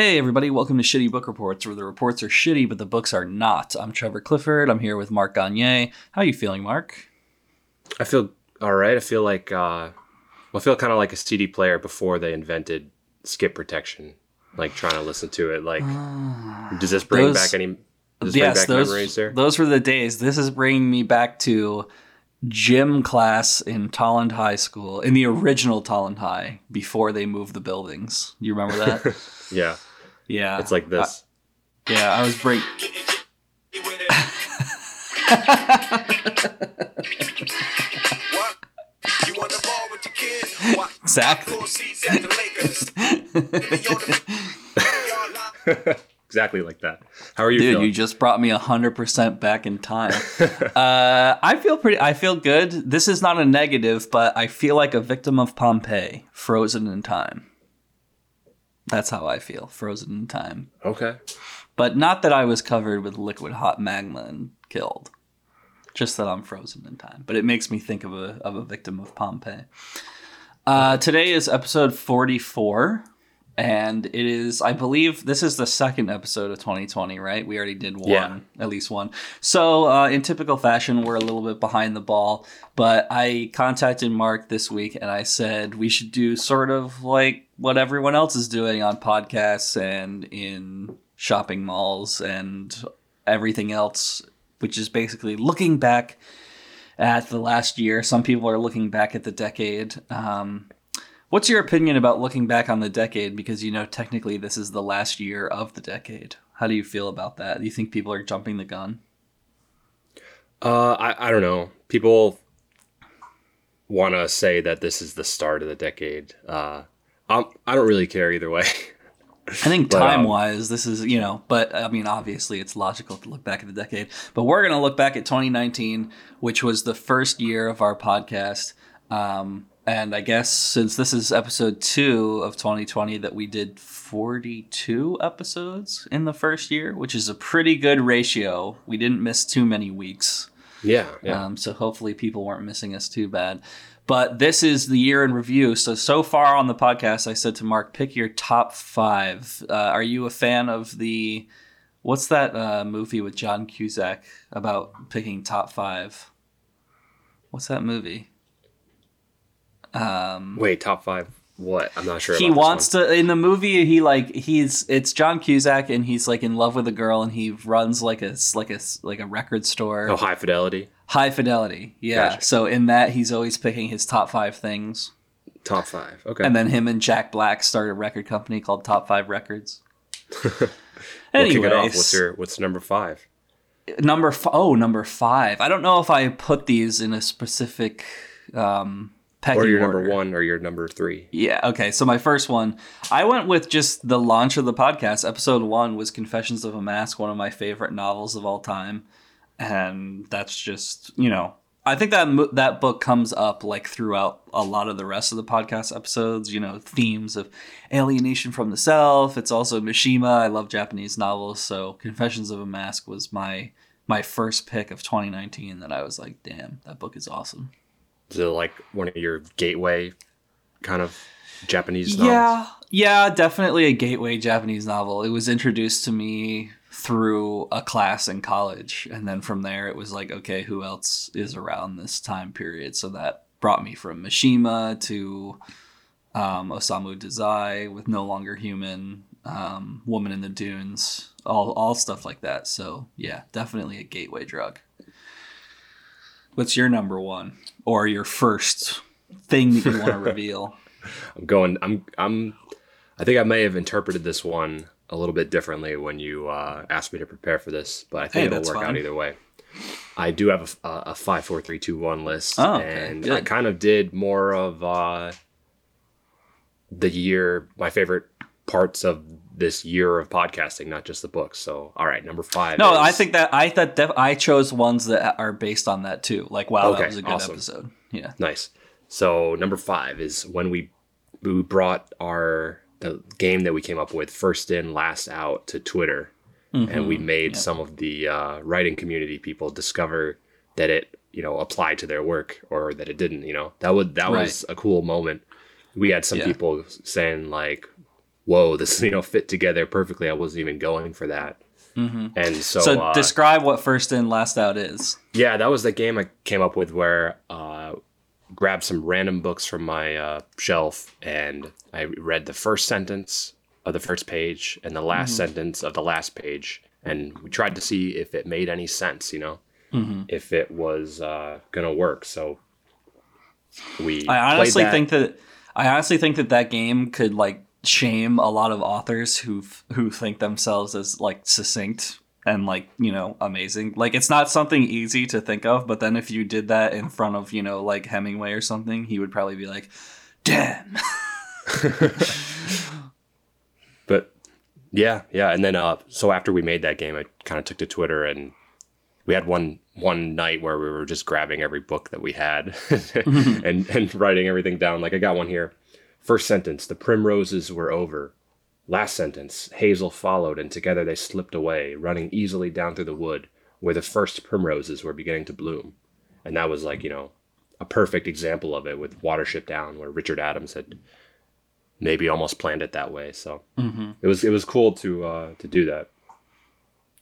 Hey everybody, welcome to Shitty Book Reports, where the reports are shitty, but the books are not. I'm Trevor Clifford. I'm here with Mark Gagné. How are you feeling, Mark? I feel all right. I feel like, I feel kind of like a CD player before they invented skip protection, like trying to listen to it. Like, does this bring back any memories there? Those were the days. This is bringing me back to gym class in Talland High School, in the original Talland High, before they moved the buildings. You remember that? Yeah. Yeah. It's like this. I was breaking. Exactly. Exactly like that. How are you feeling? Dude, you just brought me 100% back in time. I feel good. This is not a negative, but I feel like a victim of Pompeii, frozen in time. That's how I feel, frozen in time. Okay. But not that I was covered with liquid hot magma and killed. Just that I'm frozen in time. But it makes me think of a victim of Pompeii. Today is episode 44. And it is, I believe, this is the second episode of 2020, right? We already did one, at least one. So in typical fashion, we're a little bit behind the ball. But I contacted Mark this week and I said we should do sort of like what everyone else is doing on podcasts and in shopping malls and everything else, which is basically looking back at the last year. Some people are looking back at the decade. What's your opinion about looking back on the decade? Because, you know, technically this is the last year of the decade. How do you feel about that? Do you think people are jumping the gun? I don't know. People want to say that this is the start of the decade. I don't really care either way. I think time-wise, this is, you know, but I mean, obviously it's logical to look back at the decade. But we're going to look back at 2019, which was the first year of our podcast. And I guess since this is episode 2 of 2020, that we did 42 episodes in the first year, which is a pretty good ratio. We didn't miss too many weeks. Yeah. So hopefully people weren't missing us too bad. But this is the year in review. So far on the podcast, I said to Mark, pick your top 5. Are you a fan of the, what's that movie with John Cusack about picking top 5? What's that movie? Wait, top 5 what? I'm not sure. He wants to, in the movie, it's John Cusack and he's like in love with a girl and he runs like a record store. Oh, High Fidelity. Yeah. Gotcha. So in that, he's always picking his top 5 things. Top 5. Okay. And then him and Jack Black start a record company called Top 5 Records. Anyway, kick it off. What's number 5? Number 5. I don't know if I put these in a specific, pecking or your order. Number 1 or your number 3. Yeah, okay. So my first one, I went with just the launch of the podcast. Episode 1 was Confessions of a Mask, one of my favorite novels of all time. And that's just, you know, I think that book comes up like throughout a lot of the rest of the podcast episodes, you know, themes of alienation from the self. It's also Mishima. I love Japanese novels. So Confessions of a Mask was my first pick of 2019 that I was like, damn, that book is awesome. Is it like one of your gateway kind of Japanese novels? Yeah, definitely a gateway Japanese novel. It was introduced to me through a class in college. And then from there, it was like, okay, who else is around this time period? So that brought me from Mishima to Osamu Dazai with No Longer Human, Woman in the Dunes, all stuff like that. So yeah, definitely a gateway drug. What's your number 1 or your first thing that you want to reveal? I think I may have interpreted this one a little bit differently when you asked me to prepare for this, but I think it'll work out either way. I do have a 5, 4, 3, 2, 1 list. Oh, okay. And good. I kind of did more of the year, my favorite parts of this year of podcasting, not just the books. So all right, number 5. No, I chose ones that are based on that too. Like, wow, okay, that was a good episode. Yeah, nice. So number 5 is when we brought the game that we came up with, First In, Last Out, to Twitter. Mm-hmm. And we made some of the writing community people discover that it, you know, applied to their work or that it didn't, you know. That was a cool moment. We had some people saying like, whoa, this, you know, fit together perfectly. I wasn't even going for that. Mm-hmm. And so describe what First In, Last Out is. Yeah, that was the game I came up with where grabbed some random books from my shelf, and I read the first sentence of the first page and the last sentence of the last page, and we tried to see if it made any sense, you know, if it was gonna work. So we I honestly think that that game could like shame a lot of authors who think themselves as like succinct and like, you know, amazing. Like, it's not something easy to think of, but then if you did that in front of, you know, like Hemingway or something, he would probably be like, damn. But yeah. And then so after we made that game, I kind of took to Twitter, and we had one night where we were just grabbing every book that we had and writing everything down. Like, I got one here. First sentence, the primroses were over. Last sentence, Hazel followed, and together they slipped away, running easily down through the wood where the first primroses were beginning to bloom. And that was like, you know, a perfect example of it with Watership Down, where Richard Adams had maybe almost planned it that way. So it was cool to do that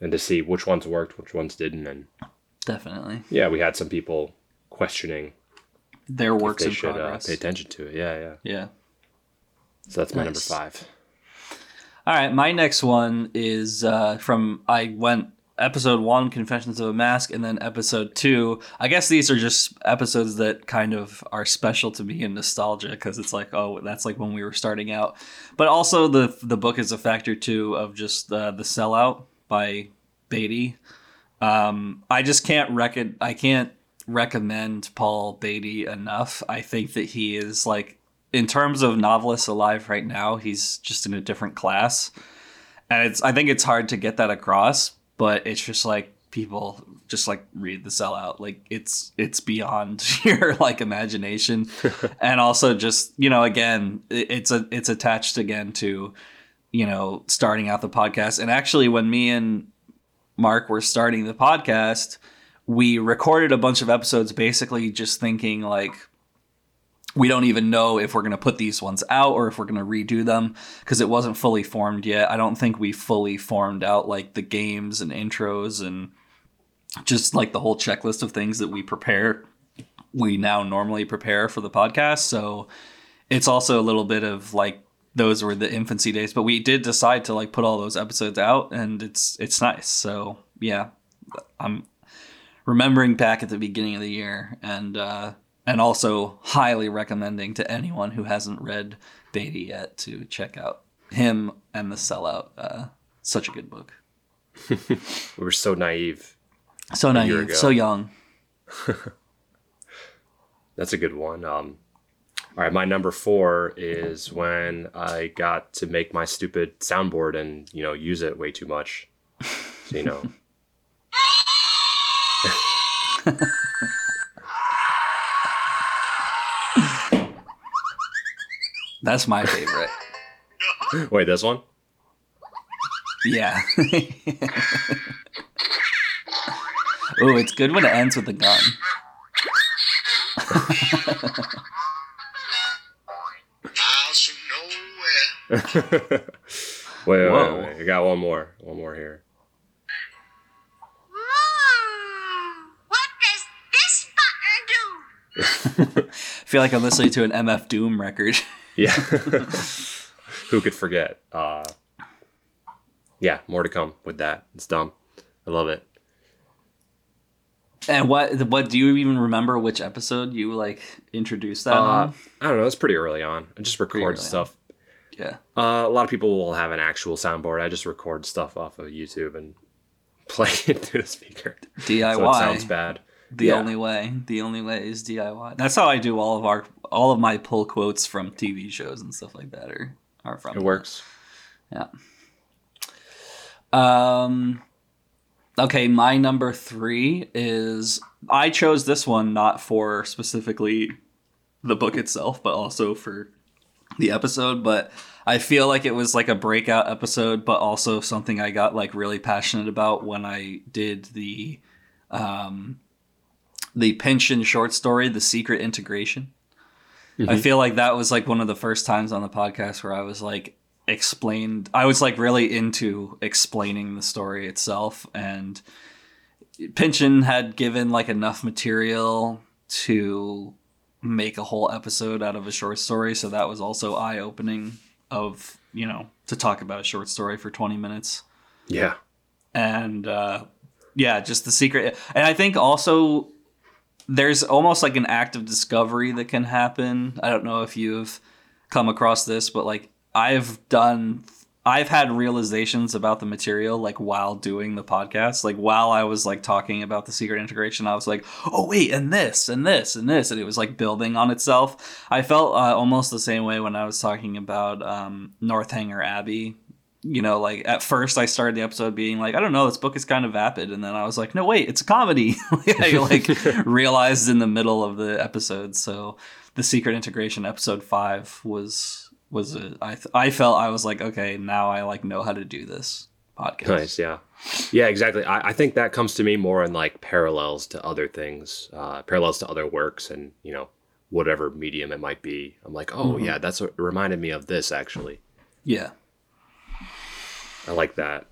and to see which ones worked, which ones didn't. And definitely, yeah, we had some people questioning their works in progress. Pay attention to it. Yeah. So that's my number 5. All right. My next one is I went episode 1, Confessions of a Mask, and then episode 2. I guess these are just episodes that kind of are special to me in nostalgia, because it's like, oh, that's like when we were starting out. But also the book is a factor too of just The Sellout by Beatty. I can't recommend Paul Beatty enough. I think that he is like, in terms of novelists alive right now, he's just in a different class. And I think it's hard to get that across, but it's just like, people just like read The Sellout. Like, it's beyond your like imagination. And also just, you know, again, it's attached again to, you know, starting out the podcast. And actually, when me and Mark were starting the podcast, we recorded a bunch of episodes basically just thinking like, we don't even know if we're going to put these ones out or if we're going to redo them, because it wasn't fully formed yet. I don't think we fully formed out like the games and intros and just like the whole checklist of things that we now normally prepare for the podcast. So it's also a little bit of like, those were the infancy days, but we did decide to like put all those episodes out, and it's nice. So yeah, I'm remembering back at the beginning of the year, and also highly recommending to anyone who hasn't read Beatty yet to check out him and The Sellout. Such a good book. We were so naive. So naive, so young. That's a good one. All right, my number 4 is when I got to make my stupid soundboard and, you know, use it way too much. So, you know. That's my favorite. Wait, this one? Yeah. Oh, it's good when it ends with a gun. Wait. I got one more here. What does this button do? I feel like I'm listening to an MF Doom record. Yeah. Who could forget? Yeah, more to come with that. It's dumb. I love it. And what do you even remember which episode you like introduced that on? I don't know. It's pretty early on. I just record stuff. Yeah. A lot of people will have an actual soundboard. I just record stuff off of YouTube and play it through the speaker. DIY. So it sounds bad. The only way is DIY. That's how I do all of my pull quotes from TV shows and stuff like that are from it. Works. Yeah. Okay, my number 3 is, I chose this one not for specifically the book itself, but also for the episode, but I feel like it was like a breakout episode, but also something I got like really passionate about when I did the Pynchon short story, The Secret Integration. I feel like that was like one of the first times on the podcast where I was like, explained. I was like really into explaining the story itself, and Pynchon had given like enough material to make a whole episode out of a short story. So that was also eye-opening of, you know, to talk about a short story for 20 minutes. Yeah. And yeah, just the secret. And I think also there's almost like an act of discovery that can happen. I don't know if you've come across this, but like I've had realizations about the material, like while doing the podcast, like while I was like talking about the secret integration, I was like, oh wait, and this and this and this. And it was like building on itself. I felt almost the same way when I was talking about Northanger Abbey. You know, like at first I started the episode being like, I don't know, this book is kind of vapid. And then I was like, no, wait, it's a comedy. I like realized in the middle of the episode. So the secret integration episode 5 I felt I was like, okay, now I like know how to do this podcast. Nice. Yeah. Yeah, exactly. I think that comes to me more in like parallels to other things, parallels to other works and, you know, whatever medium it might be. I'm like, oh mm-hmm. yeah, that's what reminded me of this actually. Yeah. I like that.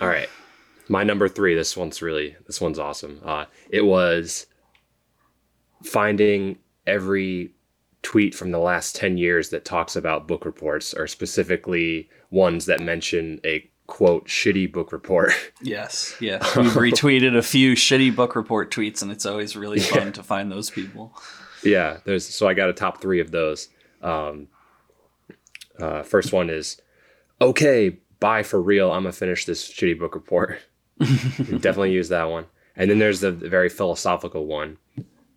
All right. My number 3, this one's awesome. It was finding every tweet from the last 10 years that talks about book reports, or specifically ones that mention a quote shitty book report. Yes. Yeah. We've retweeted a few shitty book report tweets, and it's always really fun to find those people. Yeah. So I got a top 3 of those. First one is, okay, bye for real. I'm going to finish this shitty book report. Definitely use that one. And then there's the very philosophical one.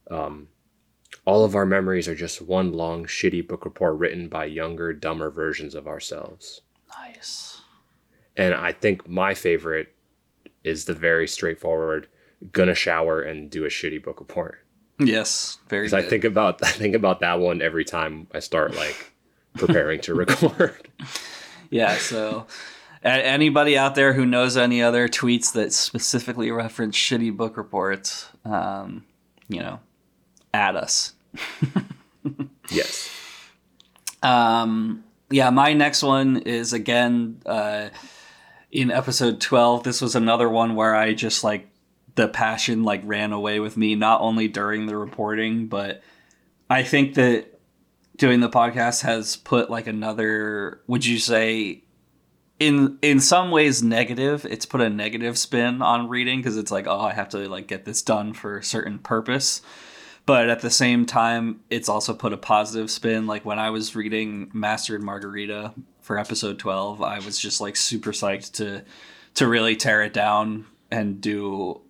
All of our memories are just one long shitty book report written by younger, dumber versions of ourselves. Nice. And I think my favorite is the very straightforward, gonna shower and do a shitty book report. Yes, very good. Because I think about that one every time I start like preparing to record. Yeah, so anybody out there who knows any other tweets that specifically reference shitty book reports, you know, at us. Yes. Yeah, my next one is, again, in episode 12, this was another one where I just, like, the passion, like, ran away with me, not only during the reporting, but I think that doing the podcast has put like another, would you say, in some ways negative, it's put a negative spin on reading, because it's like, oh, I have to like get this done for a certain purpose. But at the same time, it's also put a positive spin. Like when I was reading Master and Margarita for episode 12, I was just like super psyched to really tear it down and do.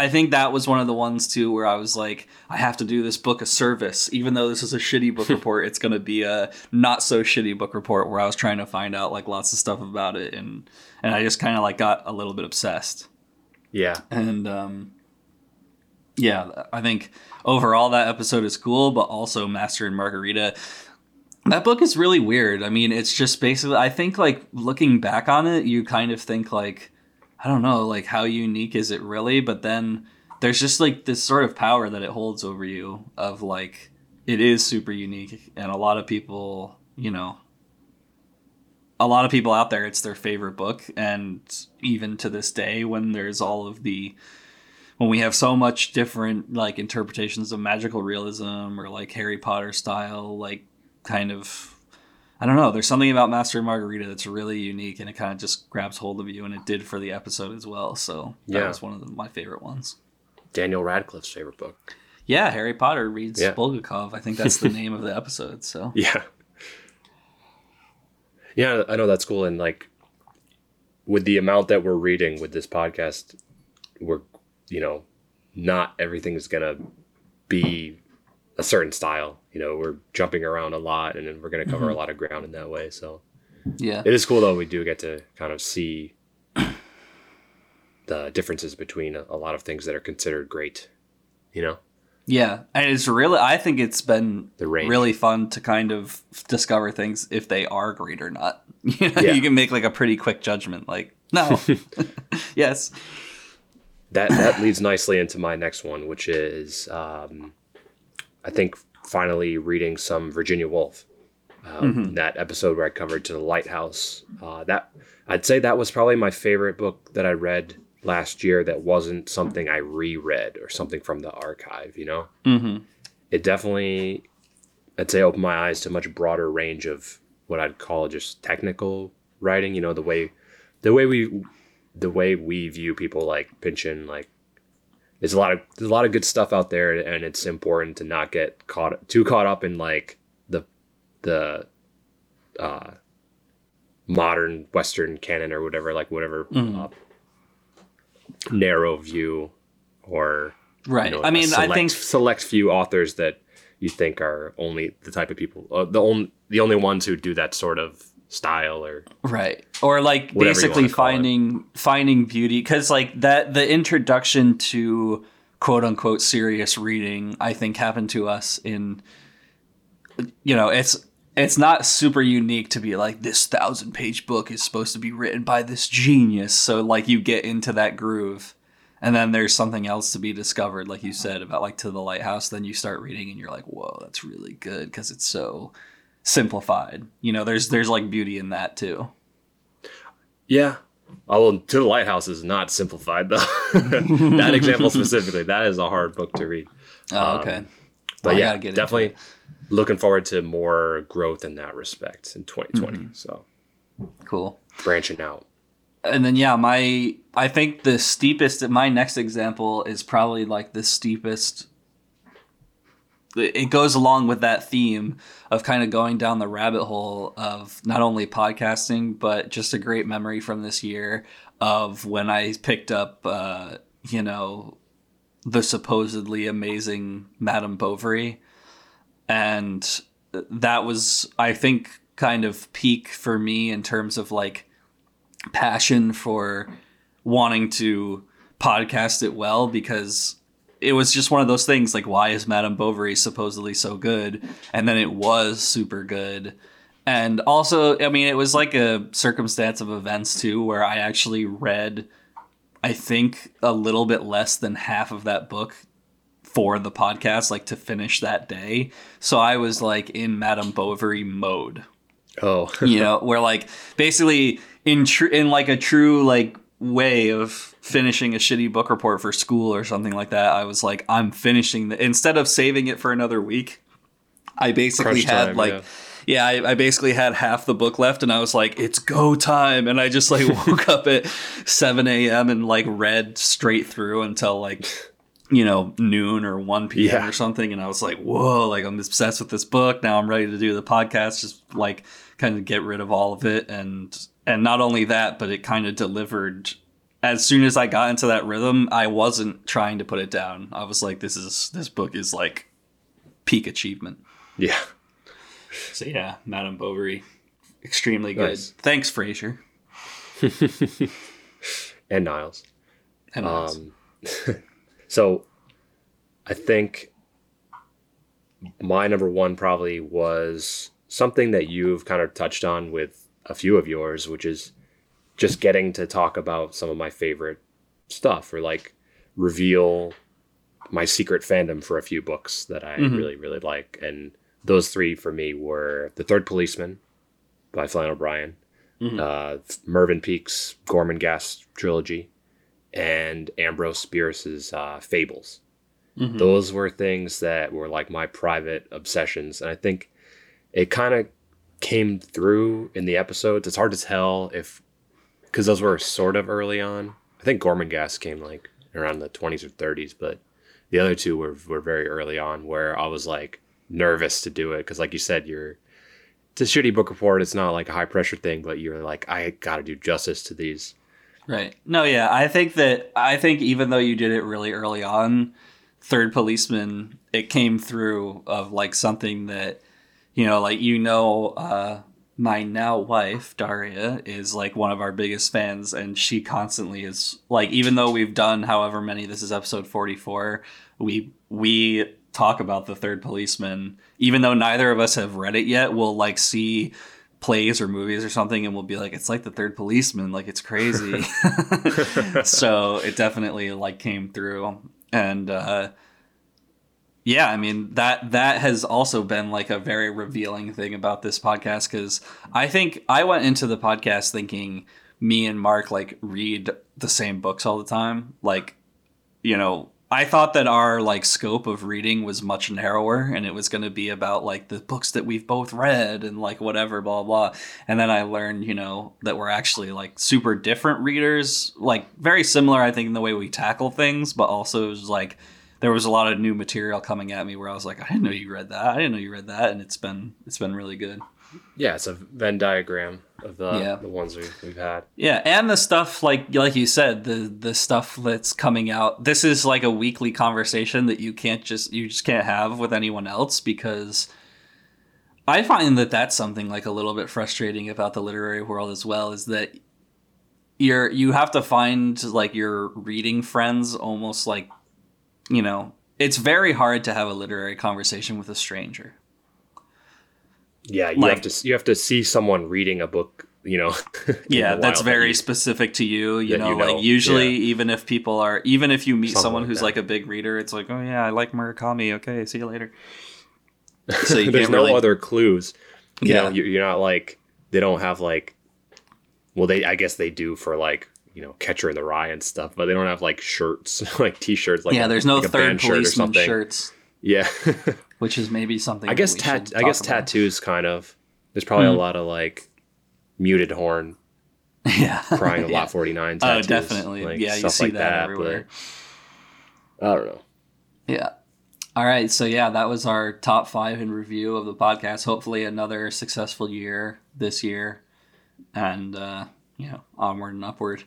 I think that was one of the ones, too, where I was like, I have to do this book a service. Even though this is a shitty book report, it's going to be a not so shitty book report, where I was trying to find out like lots of stuff about it. And I just kind of like got a little bit obsessed. Yeah. And yeah, I think overall that episode is cool, but also Master and Margarita. That book is really weird. I mean, it's just basically, I think like looking back on it, you kind of think like, I don't know, like, how unique is it really? But then there's just, like, this sort of power that it holds over you of, like, it is super unique. And a lot of people, you know, a lot of people out there, it's their favorite book. And even to this day, when there's all of the, when we have so much different, like, interpretations of magical realism or, like, Harry Potter style, like, kind of, I don't know. There's something about Master and Margarita that's really unique, and it kind of just grabs hold of you, and it did for the episode as well. So that was one of my favorite ones. Daniel Radcliffe's favorite book. Yeah, Harry Potter reads Bulgakov. I think that's the name of the episode. So yeah, I know, that's cool. And like with the amount that we're reading with this podcast, we're, you know, not everything is gonna be a certain style, you know, we're jumping around a lot, and then we're going to cover a lot of ground in that way. So yeah, it is cool though. We do get to kind of see the differences between a lot of things that are considered great, you know? Yeah. And it's really, I think it's been really fun to kind of discover things if they are great or not. You know, you can make like a pretty quick judgment, like, no, yes. That leads nicely into my next one, which is, I think finally reading some Virginia Woolf. that episode where I covered To the Lighthouse. That I'd say that was probably my favorite book that I read last year that wasn't something I reread or something from the archive, you know? Mm-hmm. It definitely, I'd say, opened my eyes to a much broader range of what I'd call just technical writing, you know, the way we view people like Pynchon. Like, there's a lot of good stuff out there, and it's important to not get caught up in like the modern Western canon or whatever, like whatever narrow view or right. You know, I mean, I think select few authors that you think are only the type of people, the only ones who do that sort of style or right, or like basically finding beauty, because like that the introduction to quote unquote serious reading I think happened to us in, you know, it's not super unique to be like, this 1,000-page book is supposed to be written by this genius. So like you get into that groove, and then there's something else to be discovered, like you said about like To the Lighthouse. Then you start reading and you're like, whoa, that's really good, because it's so simplified. You know, there's like beauty in that too. Yeah. Although To the Lighthouse is not simplified though. That example specifically, that is a hard book to read. Oh, okay. But well, yeah, definitely looking forward to more growth in that respect in 2020. Mm-hmm. So cool. Branching out. And then, yeah, my next example is probably like the steepest. It goes along with that theme of kind of going down the rabbit hole of not only podcasting, but just a great memory from this year of when I picked up, you know, the supposedly amazing Madame Bovary. And that was, I think, kind of peak for me in terms of like passion for wanting to podcast it well, because it was just one of those things like, why is Madame Bovary supposedly so good? And then it was super good. And also, I mean, it was like a circumstance of events too, where I actually read, I think, a little bit less than half of that book for the podcast, like to finish that day. So I was like in Madame Bovary mode. Oh, you know, where like basically in like a true like way of finishing a shitty book report for school or something like that. I was like, I'm finishing instead of saving it for another week. I basically I basically had half the book left, and I was like, it's go time. And I just like woke up at 7 a.m. and like read straight through until like, you know, noon or 1 p.m. or something. And I was like, whoa, like I'm obsessed with this book. Now I'm ready to do the podcast, just like kind of get rid of all of it. And not only that, but it kind of delivered. As soon as I got into that rhythm, I wasn't trying to put it down. I was like, this book is like peak achievement. Yeah. So yeah, Madame Bovary, extremely good. Nice. Thanks, Frasier. And Niles. So I think my number one probably was something that you've kind of touched on with a few of yours, which is just getting to talk about some of my favorite stuff, or like reveal my secret fandom for a few books that I really, really like. And those three for me were The Third Policeman by Flannery O'Brien, Mervyn Peake's Gormenghast Trilogy, and Ambrose Bierce's Fables. Mm-hmm. Those were things that were like my private obsessions. And I think it kind of came through in the episodes. It's hard to tell if, because those were sort of early on. I think Gormenghast came like around the 20s or 30s, but the other two were very early on, where I was like nervous to do it. Because like you said, it's a shitty book report. It's not like a high pressure thing, but you're like, I got to do justice to these. Right. No, yeah. I think even though you did it really early on, Third Policeman, it came through of like something that, you know, like, you know, my now wife, Daria, is like one of our biggest fans, and she constantly is like, even though we've done however many, this is episode 44, we talk about The Third Policeman, even though neither of us have read it yet. We'll like see plays or movies or something, and we'll be like, it's like The Third Policeman, like it's crazy. So it definitely like came through. And Yeah, I mean, that has also been like a very revealing thing about this podcast, because I think I went into the podcast thinking me and Mark like read the same books all the time. Like, you know, I thought that our like scope of reading was much narrower, and it was going to be about like the books that we've both read and like whatever, blah, blah. And then I learned, you know, that we're actually like super different readers, like very similar, I think, in the way we tackle things, but also it was like there was a lot of new material coming at me where I was like, I didn't know you read that. I didn't know you read that. And it's been really good. Yeah, it's a Venn diagram of the ones we've had. Yeah, and the stuff like you said, the stuff that's coming out. This is like a weekly conversation that you just can't have with anyone else, because I find that that's something like a little bit frustrating about the literary world as well, is that you have to find like your reading friends almost like, you know, it's very hard to have a literary conversation with a stranger. Yeah, you like, have to see someone reading a book, you know. Yeah, that's very specific to you. You know, like usually, even if people are, even if you meet someone who's like a big reader, it's like, oh yeah, I like Murakami. Okay, see you later. So you there's no other clues. You know, you're not like they don't have like. Well, I guess they do for like, you know, Catcher in the Rye and stuff, but they don't have like shirts, like t-shirts. Like there's no like Third Policeman shirts. Yeah. Which is maybe something. I guess tattoos kind of. There's probably a lot of like muted horn. Yeah. Crying a lot 49 tattoos. Oh, definitely. Like, yeah, you see like that everywhere. I don't know. Yeah. All right. So yeah, that was our top 5 in review of the podcast. Hopefully another successful year this year, and you know, onward and upward.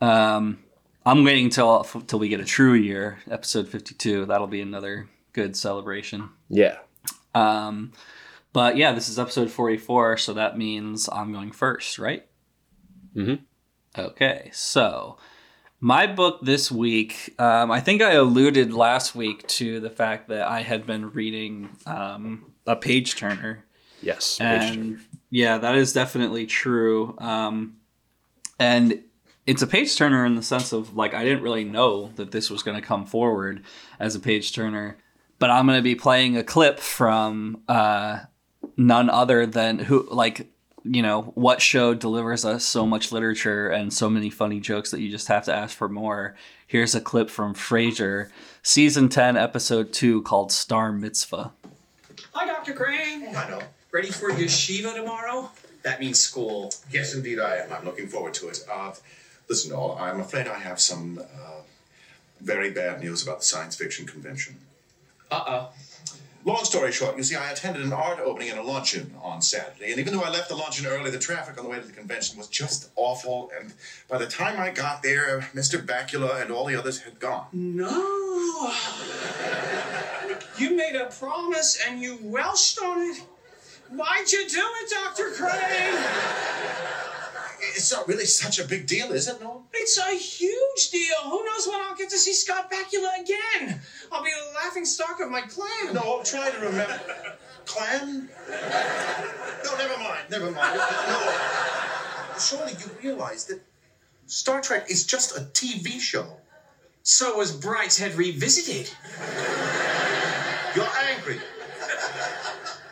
I'm waiting till we get a true year, episode 52. That'll be another good celebration. Yeah. But yeah, this is episode 44, so that means I'm going first, right? Mm-hmm. Okay, so my book this week, I think I alluded last week to the fact that I had been reading a page turner. Yes. And yeah, that is definitely true. And it's a page turner in the sense of like, I didn't really know that this was going to come forward as a page turner. But I'm going to be playing a clip from none other than who, like, you know, what show delivers us so much literature and so many funny jokes that you just have to ask for more. Here's a clip from Frasier, season 10, episode 2, called Star Mitzvah. Hi, Dr. Crane. Hello. Ready for yeshiva tomorrow? That means school. Yes, indeed I am. I'm looking forward to it. Listen, all, I'm afraid I have some very bad news about the science fiction convention. Uh-oh. Long story short, you see, I attended an art opening and a luncheon on Saturday, and even though I left the luncheon early, the traffic on the way to the convention was just awful, and by the time I got there, Mr. Bakula and all the others had gone. No! You made a promise, and you welched on it? Why'd you do it, Dr. Crane? It's not really such a big deal, is it, Noel? It's a huge deal. Who knows when I'll get to see Scott Bakula again? I'll be the laughing stock of my clan. No, I'm trying to remember. Clan? No, never mind. No, surely you realize that Star Trek is just a TV show. So was Brideshead Revisited. You're angry.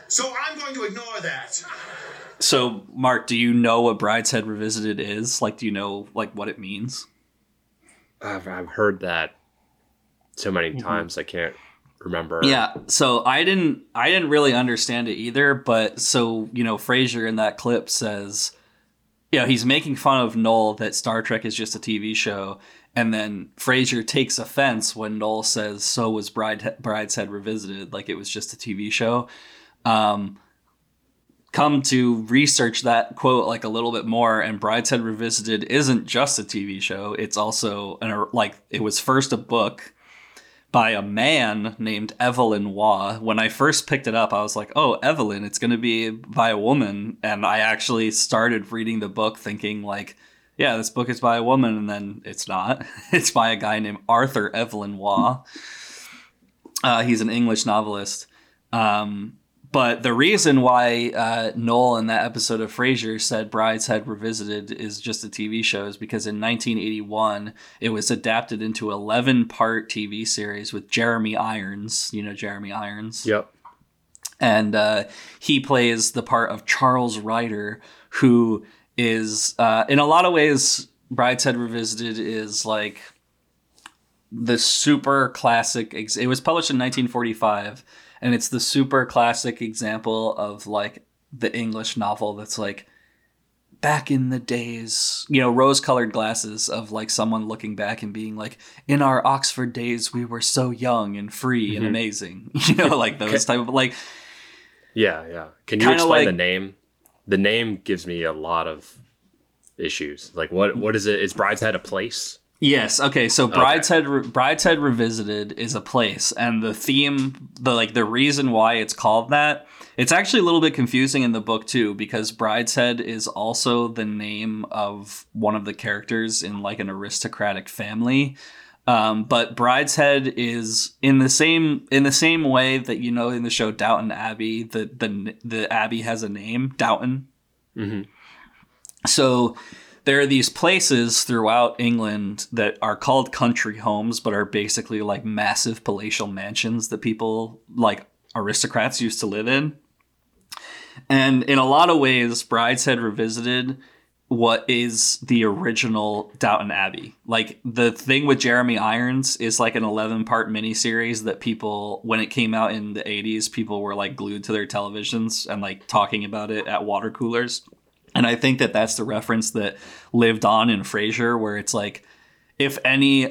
So I'm going to ignore that. So, Mark, do you know what Brideshead Revisited is? Like, do you know, like, what it means? I've heard that so many times I can't remember. Yeah, so I didn't really understand it either. But so, you know, Frasier in that clip says, you know, he's making fun of Noel that Star Trek is just a TV show. And then Frasier takes offense when Noel says, so was Brideshead Revisited, like it was just a TV show. Come to research that quote like a little bit more, and Brideshead Revisited isn't just a TV show. It's also it was first a book by a man named Evelyn Waugh. When I first picked it up, I was like, oh, Evelyn, it's going to be by a woman. And I actually started reading the book thinking like, yeah, this book is by a woman. And then it's not. It's by a guy named Arthur Evelyn Waugh. He's an English novelist. But the reason why Noel in that episode of Frasier said Brideshead Revisited is just a TV show is because in 1981, it was adapted into 11-part TV series with Jeremy Irons. You know Jeremy Irons? Yep. And he plays the part of Charles Ryder, who is, in a lot of ways, Brideshead Revisited is like the super classic. It was published in 1945. And it's the super classic example of like the English novel that's like back in the days, you know, rose-colored glasses of like someone looking back and being like, in our Oxford days, we were so young and free and amazing, you know, like those type of like. Yeah, yeah. Can you explain like, the name? The name gives me a lot of issues. Like, what is it? Is Brideshead a place? Yes. Okay. So Brideshead Revisited is a place, and the theme, the reason why it's called that, it's actually a little bit confusing in the book too, because Brideshead is also the name of one of the characters in like an aristocratic family. But Brideshead is in the same way that, you know, in the show Downton Abbey, the Abbey has a name, Downton. Mm-hmm. So there are these places throughout England that are called country homes, but are basically like massive palatial mansions that people like aristocrats used to live in. And in a lot of ways, Brideshead Revisited what is the original Downton Abbey. Like the thing with Jeremy Irons is like an 11-part miniseries that people, when it came out in the 80s, people were like glued to their televisions and like talking about it at water coolers. And I think that that's the reference that lived on in Frasier, where it's like, if there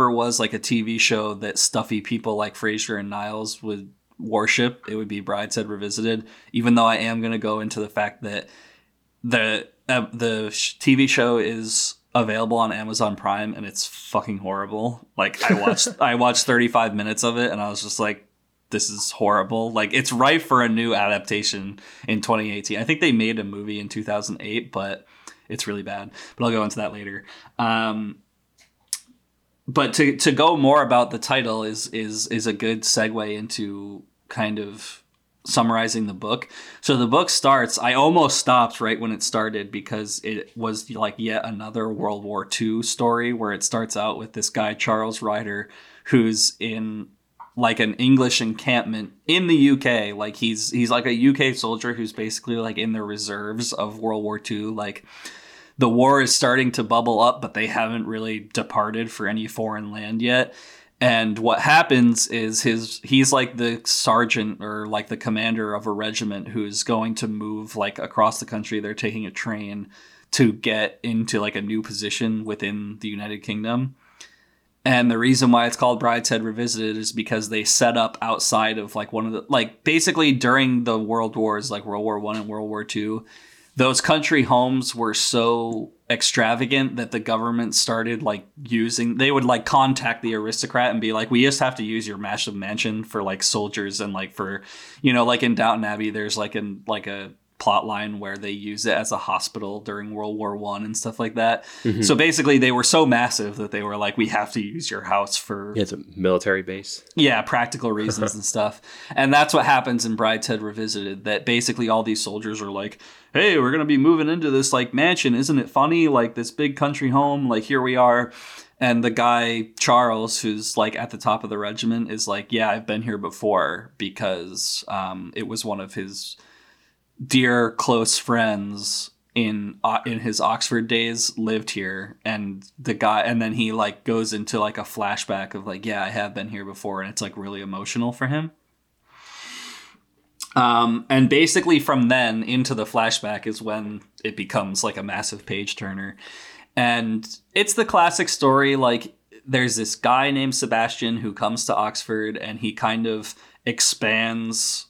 ever was like a TV show that stuffy people like Frasier and Niles would worship, it would be Brideshead Revisited. Even though I am going to go into the fact that the TV show is available on Amazon Prime and it's fucking horrible. Like I watched 35 minutes of it and I was just like, this is horrible. Like it's ripe for a new adaptation in 2018. I think they made a movie in 2008, but it's really bad, but I'll go into that later. But to go more about the title is a good segue into kind of summarizing the book. So the book starts, I almost stopped right when it started because it was like yet another World War II story where it starts out with this guy, Charles Ryder, who's in like an English encampment in the UK. Like he's like a UK soldier who's basically like in the reserves of World War II. Like the war is starting to bubble up, but they haven't really departed for any foreign land yet. And what happens is he's like the sergeant or like the commander of a regiment who's going to move like across the country. They're taking a train to get into like a new position within the United Kingdom. And the reason why it's called Brideshead Revisited is because they set up outside of like one of the, like basically during the world wars, like World War I and World War II, those country homes were so extravagant that the government started like they would like contact the aristocrat and be like, we just have to use your massive mansion for like soldiers. And like for, you know, like in Downton Abbey, there's like a plot line where they use it as a hospital during World War I and stuff like that. Mm-hmm. So basically they were so massive that they were like, we have to use your house for it's a military base. Yeah, practical reasons and stuff. And that's what happens in Brideshead Revisited, that basically all these soldiers are like, hey, we're going to be moving into this like mansion. Isn't it funny? Like this big country home, like here we are. And the guy, Charles, who's like at the top of the regiment is like, yeah, I've been here before because it was one of his dear close friends in his Oxford days lived here. And the guy, and then he like goes into like a flashback of like, yeah, I have been here before. And it's like really emotional for him. And basically from then into the flashback is when it becomes like a massive page turner. And it's the classic story. Like there's this guy named Sebastian who comes to Oxford and he kind of expands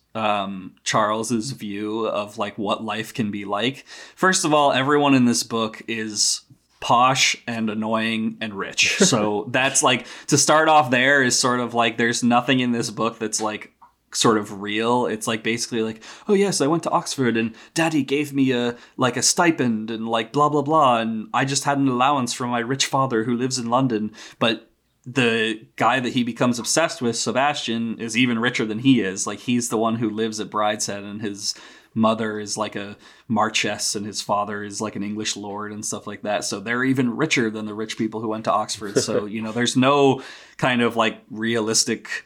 Charles's view of like what life can be like. First of all, everyone in this book is posh and annoying and rich. So that's like, to start off there is sort of like, there's nothing in this book that's like sort of real. It's like basically like, oh yes, I went to Oxford and daddy gave me a stipend and like blah blah blah, and I just had an allowance from my rich father who lives in London. But the guy that he becomes obsessed with, Sebastian, is even richer than he is. Like, he's the one who lives at Brideshead, and his mother is like a marchess, and his father is like an English lord and stuff like that. So they're even richer than the rich people who went to Oxford. So, you know, there's no kind of like realistic,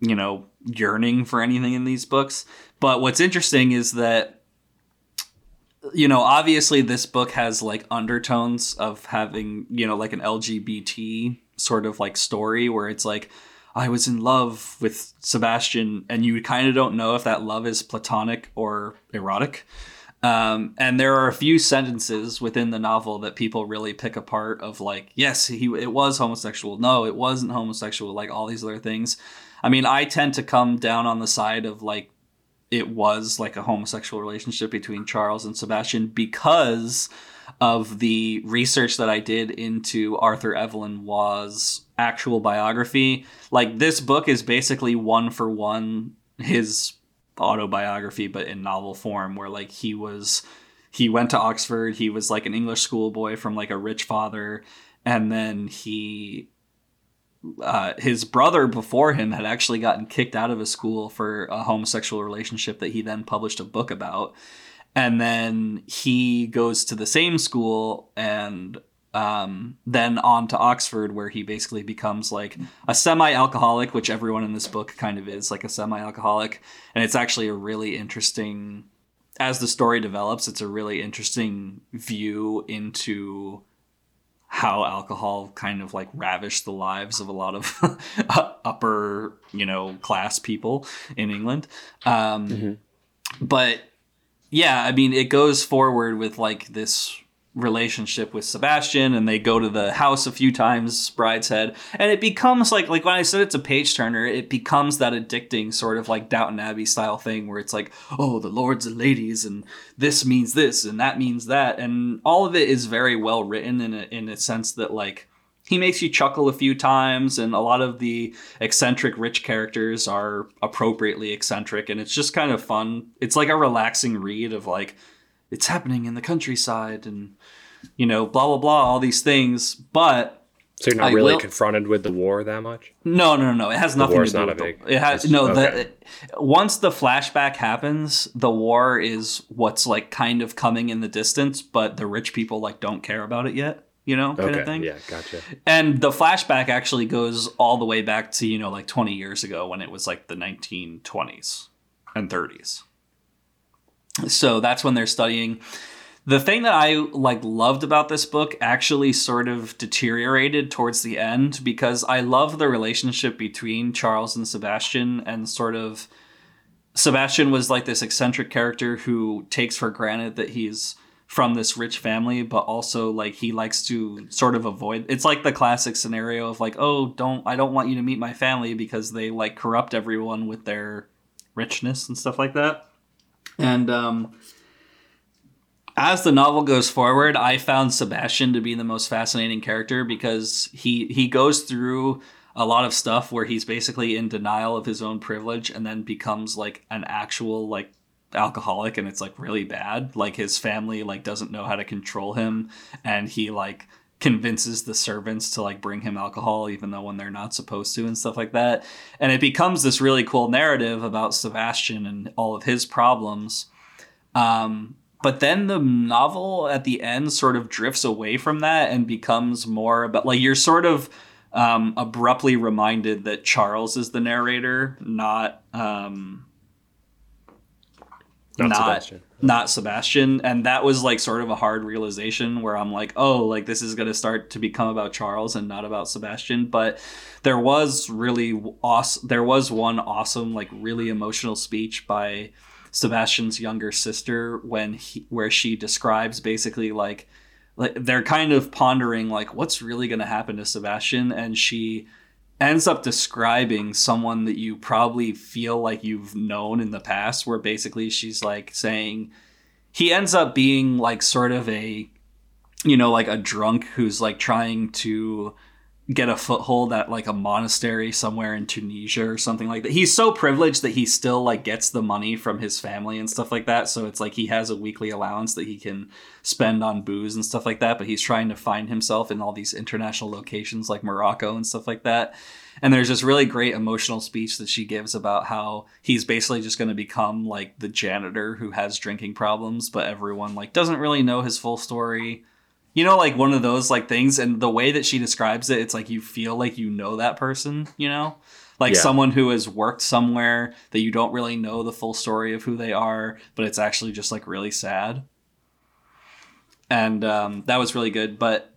you know, yearning for anything in these books. But what's interesting is that, you know, obviously this book has like undertones of having, you know, like an LGBT sort of like story where it's like, I was in love with Sebastian, and you kind of don't know if that love is platonic or erotic. And there are a few sentences within the novel that people really pick apart of like, yes, it was homosexual. No, it wasn't homosexual. Like all these other things. I mean, I tend to come down on the side of like, it was like a homosexual relationship between Charles and Sebastian because of the research that I did into Arthur Evelyn Waugh's actual biography. Like, this book is basically one for one his autobiography, but in novel form, where like he went to Oxford, he was like an English schoolboy from like a rich father, and then his brother before him had actually gotten kicked out of his school for a homosexual relationship that he then published a book about. And then he goes to the same school and then on to Oxford, where he basically becomes like a semi-alcoholic, which everyone in this book kind of is like a semi-alcoholic. And it's actually a really interesting, as the story develops, it's a really interesting view into how alcohol kind of like ravished the lives of a lot of upper, you know, class people in England. But yeah, I mean, it goes forward with like this relationship with Sebastian, and they go to the house a few times, Brideshead, and it becomes like when I said it's a page turner, it becomes that addicting sort of like Downton Abbey style thing where it's like, oh, the lords and ladies, and this means this and that means that, and all of it is very well written in a sense that like he makes you chuckle a few times, and a lot of the eccentric rich characters are appropriately eccentric, and it's just kind of fun. It's like a relaxing read of like, it's happening in the countryside and, you know, blah, blah, blah, all these things. But so you're not really confronted with the war that much? No. It has nothing to do with it. It has no. Once the flashback happens, the war is what's like kind of coming in the distance, but the rich people like don't care about it yet, you know, kind of thing. Yeah, gotcha. And the flashback actually goes all the way back to, you know, like 20 years ago when it was like the 1920s and 30s. So that's when they're studying. The thing that I like loved about this book actually sort of deteriorated towards the end, because I love the relationship between Charles and Sebastian, and sort of Sebastian was like this eccentric character who takes for granted that he's from this rich family, but also like he likes to sort of avoid. It's like the classic scenario of like, oh, I don't want you to meet my family because they like corrupt everyone with their richness and stuff like that. And as the novel goes forward, I found Sebastian to be the most fascinating character, because he goes through a lot of stuff where he's basically in denial of his own privilege, and then becomes like an actual like alcoholic, and it's like really bad. Like his family like doesn't know how to control him, and he like convinces the servants to like bring him alcohol even though when they're not supposed to and stuff like that. And it becomes this really cool narrative about Sebastian and all of his problems. But then the novel at the end sort of drifts away from that and becomes more about like, you're sort of abruptly reminded that Charles is the narrator, not Sebastian. And that was like sort of a hard realization where I'm like, oh, like this is going to start to become about Charles and not about Sebastian. But there was really awesome. There was one awesome, like really emotional speech by Sebastian's younger sister where she describes basically like they're kind of pondering like what's really going to happen to Sebastian. And she ends up describing someone that you probably feel like you've known in the past, where basically she's like saying he ends up being like sort of a, you know, like a drunk who's like trying to get a foothold at like a monastery somewhere in Tunisia or something like that. He's so privileged that he still like gets the money from his family and stuff like that. So it's like he has a weekly allowance that he can spend on booze and stuff like that. But he's trying to find himself in all these international locations like Morocco and stuff like that. And there's this really great emotional speech that she gives about how he's basically just going to become like the janitor who has drinking problems, but everyone like doesn't really know his full story. You know, like one of those like things, and the way that she describes it, it's like you feel like you know that person, you know, like someone who has worked somewhere that you don't really know the full story of who they are, but it's actually just like really sad. And that was really good. But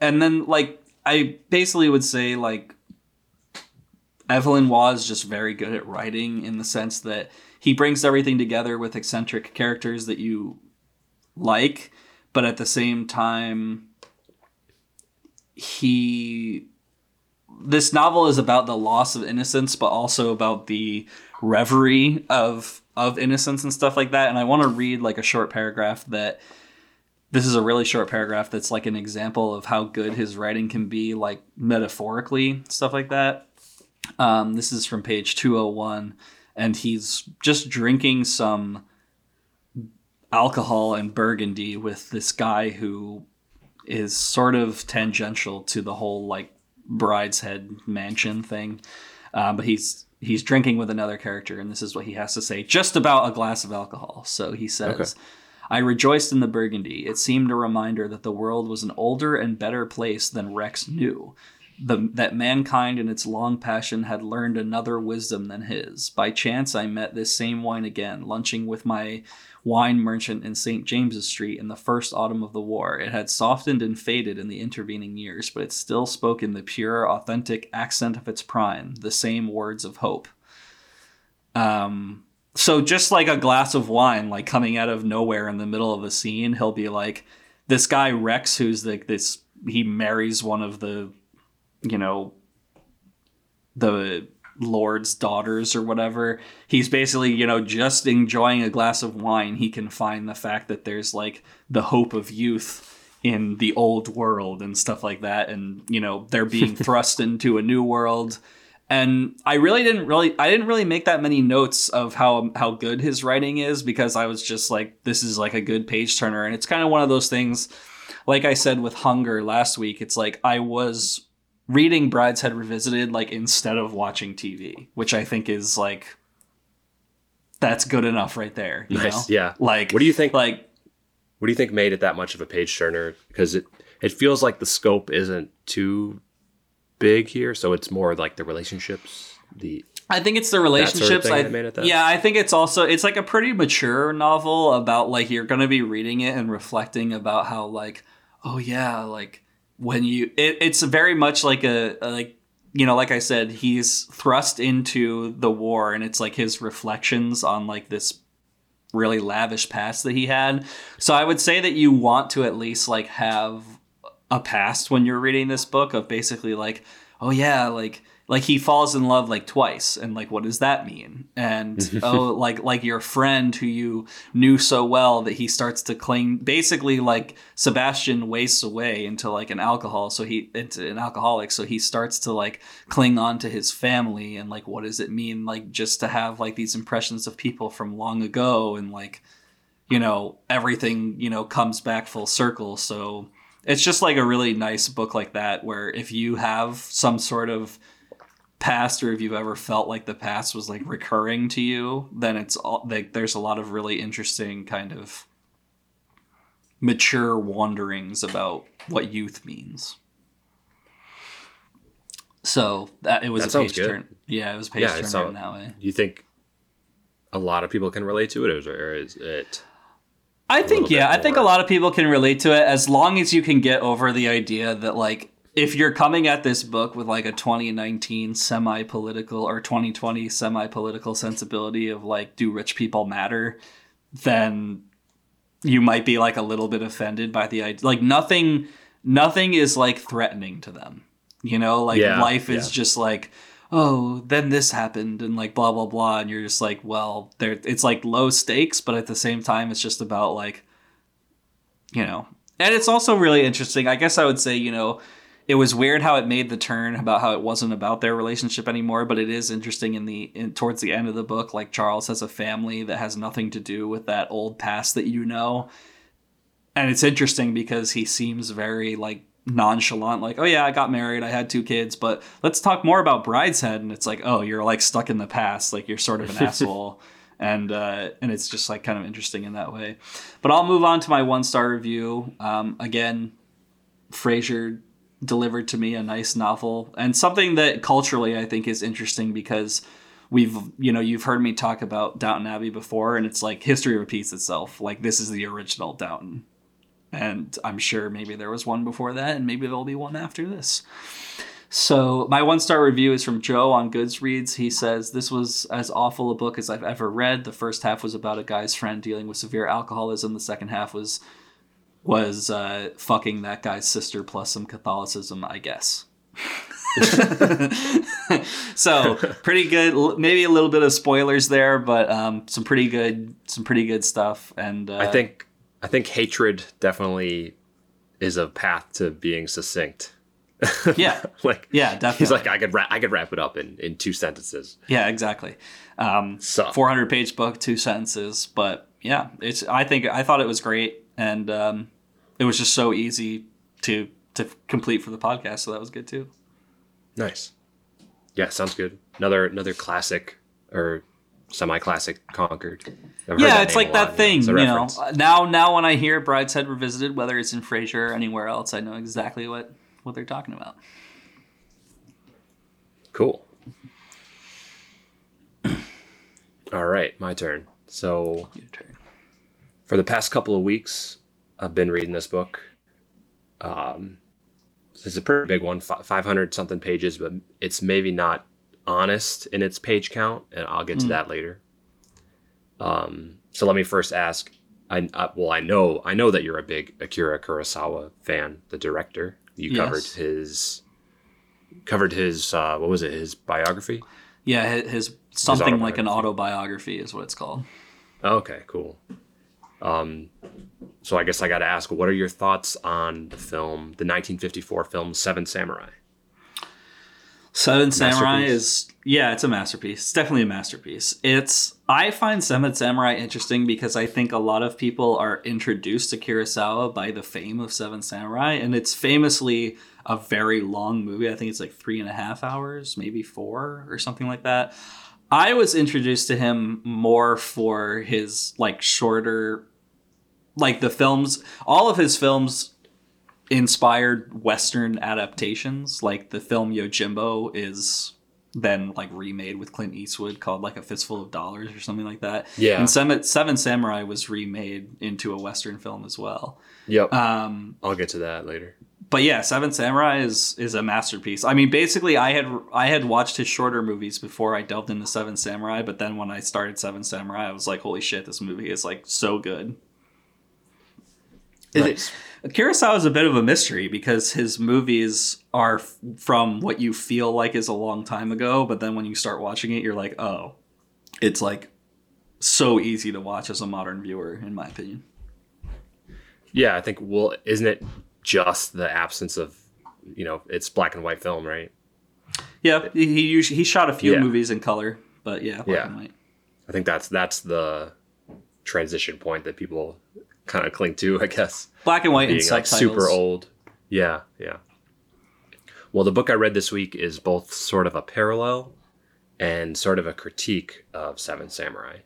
and then like I basically would say like Evelyn Waugh is just very good at writing in the sense that he brings everything together with eccentric characters that you like. But at the same time, this novel is about the loss of innocence, but also about the reverie of innocence and stuff like that. And I want to read like a short paragraph that this is a really short paragraph. That's like an example of how good his writing can be, like metaphorically, stuff like that. This is from page 201, and he's just drinking some alcohol and burgundy with this guy who is sort of tangential to the whole like Brideshead mansion thing. But he's drinking with another character, and this is what he has to say just about a glass of alcohol. So he says, okay. I rejoiced in the burgundy. It seemed a reminder that the world was an older and better place than Rex knew. That mankind in its long passion had learned another wisdom than his. By chance, I met this same wine again, lunching with my wine merchant in St. James's Street in the first autumn of the war. It had softened and faded in the intervening years, but it still spoke in the pure, authentic accent of its prime, the same words of hope. So just like a glass of wine, like coming out of nowhere in the middle of the scene, he'll be like, this guy Rex, who's like this, he marries one of the, you know, the lord's daughters or whatever. He's basically, you know, just enjoying a glass of wine. He can find the fact that there's like the hope of youth in the old world and stuff like that. And, you know, they're being thrust into a new world. And I didn't really make that many notes of how good his writing is, because I was just like, this is like a good page turner. And it's kind of one of those things, like I said, with Hunger last week, it's like, I was reading Brideshead Revisited like instead of watching TV, which I think is like, that's good enough right there. You nice. Know? Yeah. Like, what do you think made it that much of a page turner? Because it feels like the scope isn't too big here. So it's more like the relationships, I think it's the relationships. Sort of made it that. Yeah, I think it's also, it's like a pretty mature novel about like, you're going to be reading it and reflecting about how like, oh yeah, like, when it's very much like a like, you know, like I said, he's thrust into the war, and it's like his reflections on like this really lavish past that he had. So I would say that you want to at least like have a past when you're reading this book of basically like, oh yeah, like he falls in love like twice, and like what does that mean? And oh, like your friend who you knew so well that he starts to cling. Basically, like Sebastian wastes away into like into an alcoholic, so he starts to like cling on to his family, and like what does it mean like just to have like these impressions of people from long ago, and like, you know, everything, you know, comes back full circle. So it's just like a really nice book like that, where if you have some sort of past, or if you've ever felt like the past was like recurring to you, then it's all like there's a lot of really interesting kind of mature wanderings about what youth means. So that it was that a page turn. Yeah, it was a page turn in that way. You think a lot of people can relate to it, or is it? I think I think a lot of people can relate to it, as long as you can get over the idea that like, if you're coming at this book with like a 2019 semi-political or 2020 semi-political sensibility of like, do rich people matter? Then you might be like a little bit offended by the idea. Like nothing is like threatening to them, you know, like life is just like, oh, then this happened and like blah, blah, blah. And you're just like, well, it's like low stakes, but at the same time, it's just about like, you know, and it's also really interesting. I guess I would say, you know, It was weird how it made the turn about how it wasn't about their relationship anymore, but it is interesting towards the end of the book, like Charles has a family that has nothing to do with that old past that you know. And it's interesting because he seems very like nonchalant, like, oh yeah, I got married, I had 2 kids, but let's talk more about Brideshead. And it's like, oh, you're like stuck in the past, like you're sort of an asshole. And it's just like kind of interesting in that way. But I'll move on to my 1-star review. Again, Frasier delivered to me a nice novel and something that culturally I think is interesting because you've heard me talk about Downton Abbey before, and it's like history repeats itself. Like this is the original Downton. And I'm sure maybe there was one before that, and maybe there'll be one after this. So my 1-star review is from Joe on Goodreads. He says, this was as awful a book as I've ever read. The first half was about a guy's friend dealing with severe alcoholism. The second half was fucking that guy's sister plus some Catholicism, I guess. So pretty good. Maybe a little bit of spoilers there, but some pretty good stuff. And I think hatred definitely is a path to being succinct. Yeah. Definitely. He's like, I could wrap it up in 2 sentences. Yeah, exactly. 400-page book, 2 sentences, but yeah, I thought it was great, and it was just so easy to complete for the podcast, so that was good too. Nice. Yeah, sounds good. Another classic or semi-classic conquered. Yeah, it's like that thing, Now when I hear Brideshead Revisited, whether it's in Frasier or anywhere else, I know exactly what they're talking about. Cool. All right, my turn. So your turn. For the past couple of weeks, I've been reading this book. It's a pretty big one, 500 something pages, but it's maybe not honest in its page count, and I'll get to that later. So let me first ask, I know that you're a big Akira Kurosawa fan, the director. You covered yes. his what was it? His biography? Yeah, his something like an autobiography is what it's called. Okay, cool. So I guess I got to ask, what are your thoughts on the film, the 1954 film Seven Samurai? Seven Samurai it's a masterpiece. It's definitely a masterpiece. I find Seven Samurai interesting because I think a lot of people are introduced to Kurosawa by the fame of Seven Samurai, and it's famously a very long movie. I think it's like 3.5 hours, maybe 4 or something like that. I was introduced to him more for his like shorter, like the films, all of his films inspired Western adaptations. Like the film Yojimbo is then like remade with Clint Eastwood called like A Fistful of Dollars or something like that. Yeah. And Seven Samurai was remade into a Western film as well. Yep. I'll get to that later. But yeah, Seven Samurai is a masterpiece. I mean, basically I had watched his shorter movies before I delved into Seven Samurai, but then when I started Seven Samurai, I was like, holy shit, this movie is like so good. Nice. Kurosawa is a bit of a mystery because his movies are from what you feel like is a long time ago, but then when you start watching it, you're like, oh, it's like so easy to watch as a modern viewer, in my opinion. Yeah, I think, well, isn't it just the absence of, it's black and white film, right? Yeah, he shot a few movies in color, but black and white. I think that's the transition point that people kind of cling to, I guess. Black and white and subtitles. Super old. Yeah. Well, the book I read this week is both sort of a parallel and sort of a critique of Seven Samurai.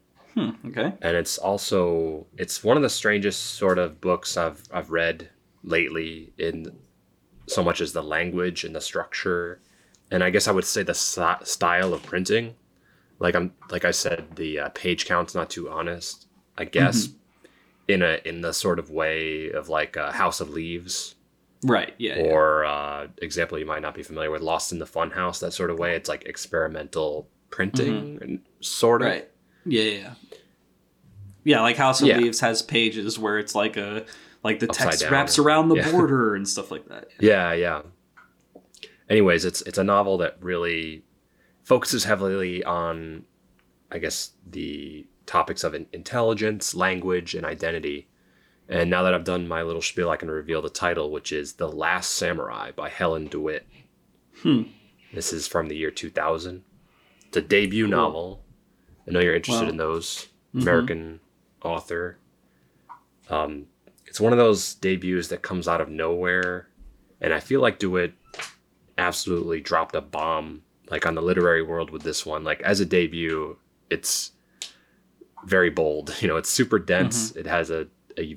Okay. And it's one of the strangest sort of books I've read lately, in so much as the language and the structure, and I guess I would say the style of printing. Like I said, the page count's not too honest, I guess. Mm-hmm. In the sort of way of like House of Leaves. Right, yeah. Or example you might not be familiar with, Lost in the Funhouse, that sort of way. It's like experimental printing, and sort of. Right, yeah. Yeah, like House of Leaves has pages where it's like the upside text down, wraps around the border and stuff like that. Yeah. Anyways, it's a novel that really focuses heavily on, I guess, the topics of intelligence, language, and identity, And now that I've done my little spiel, I can reveal the title, which is The Last Samurai by Helen DeWitt. This is from the year 2000. It's a debut novel. I know you're interested in those. American author. It's one of those debuts that comes out of nowhere. And I feel like DeWitt absolutely dropped a bomb, like, on the literary world with this one. Like, as a debut, it's very bold. You know, it's super dense. It has a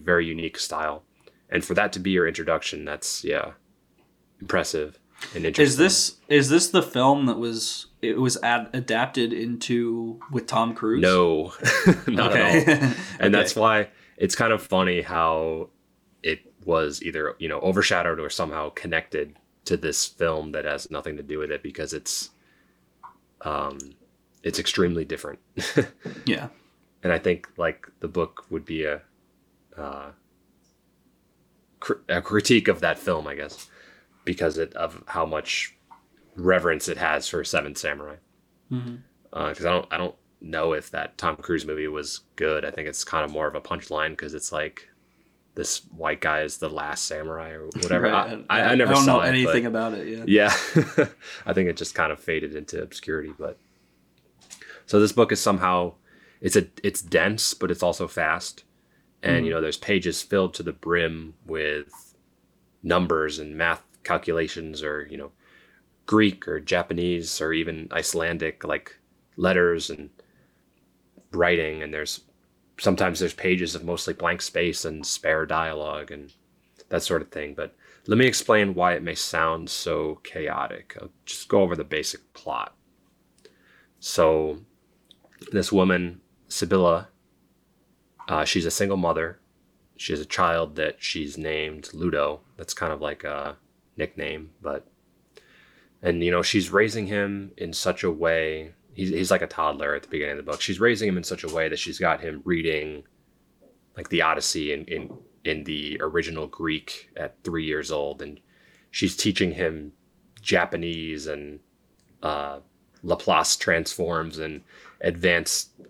very unique style. And for that to be your introduction, that's, impressive and interesting. Is this the film that was adapted into with Tom Cruise? No, not at all. And that's why it's kind of funny how it was either, overshadowed or somehow connected to this film that has nothing to do with it, because it's extremely different. Yeah. And I think, like, the book would be a critique of that film, I guess, because of how much reverence it has for Seven Samurai. Because I don't know if that Tom Cruise movie was good. I think it's kind of more of a punchline, because it's like, this white guy is the last samurai or whatever. Right. I never saw it. I don't know anything about it. Yeah. Yeah. I think it just kind of faded into obscurity. But so this book is somehow, it's dense, but it's also fast. And, there's pages filled to the brim with numbers and math calculations, or, Greek or Japanese or even Icelandic, like, letters and writing. And sometimes there's pages of mostly blank space and spare dialogue and that sort of thing. But let me explain why it may sound so chaotic. I'll just go over the basic plot. So this woman, Sibylla, she's a single mother. She has a child that she's named Ludo. That's kind of like a nickname, and she's raising him in such a way. He's like a toddler at the beginning of the book. She's raising him in such a way that she's got him reading, like, the Odyssey in the original Greek at 3 years old, and she's teaching him Japanese and Laplace transforms and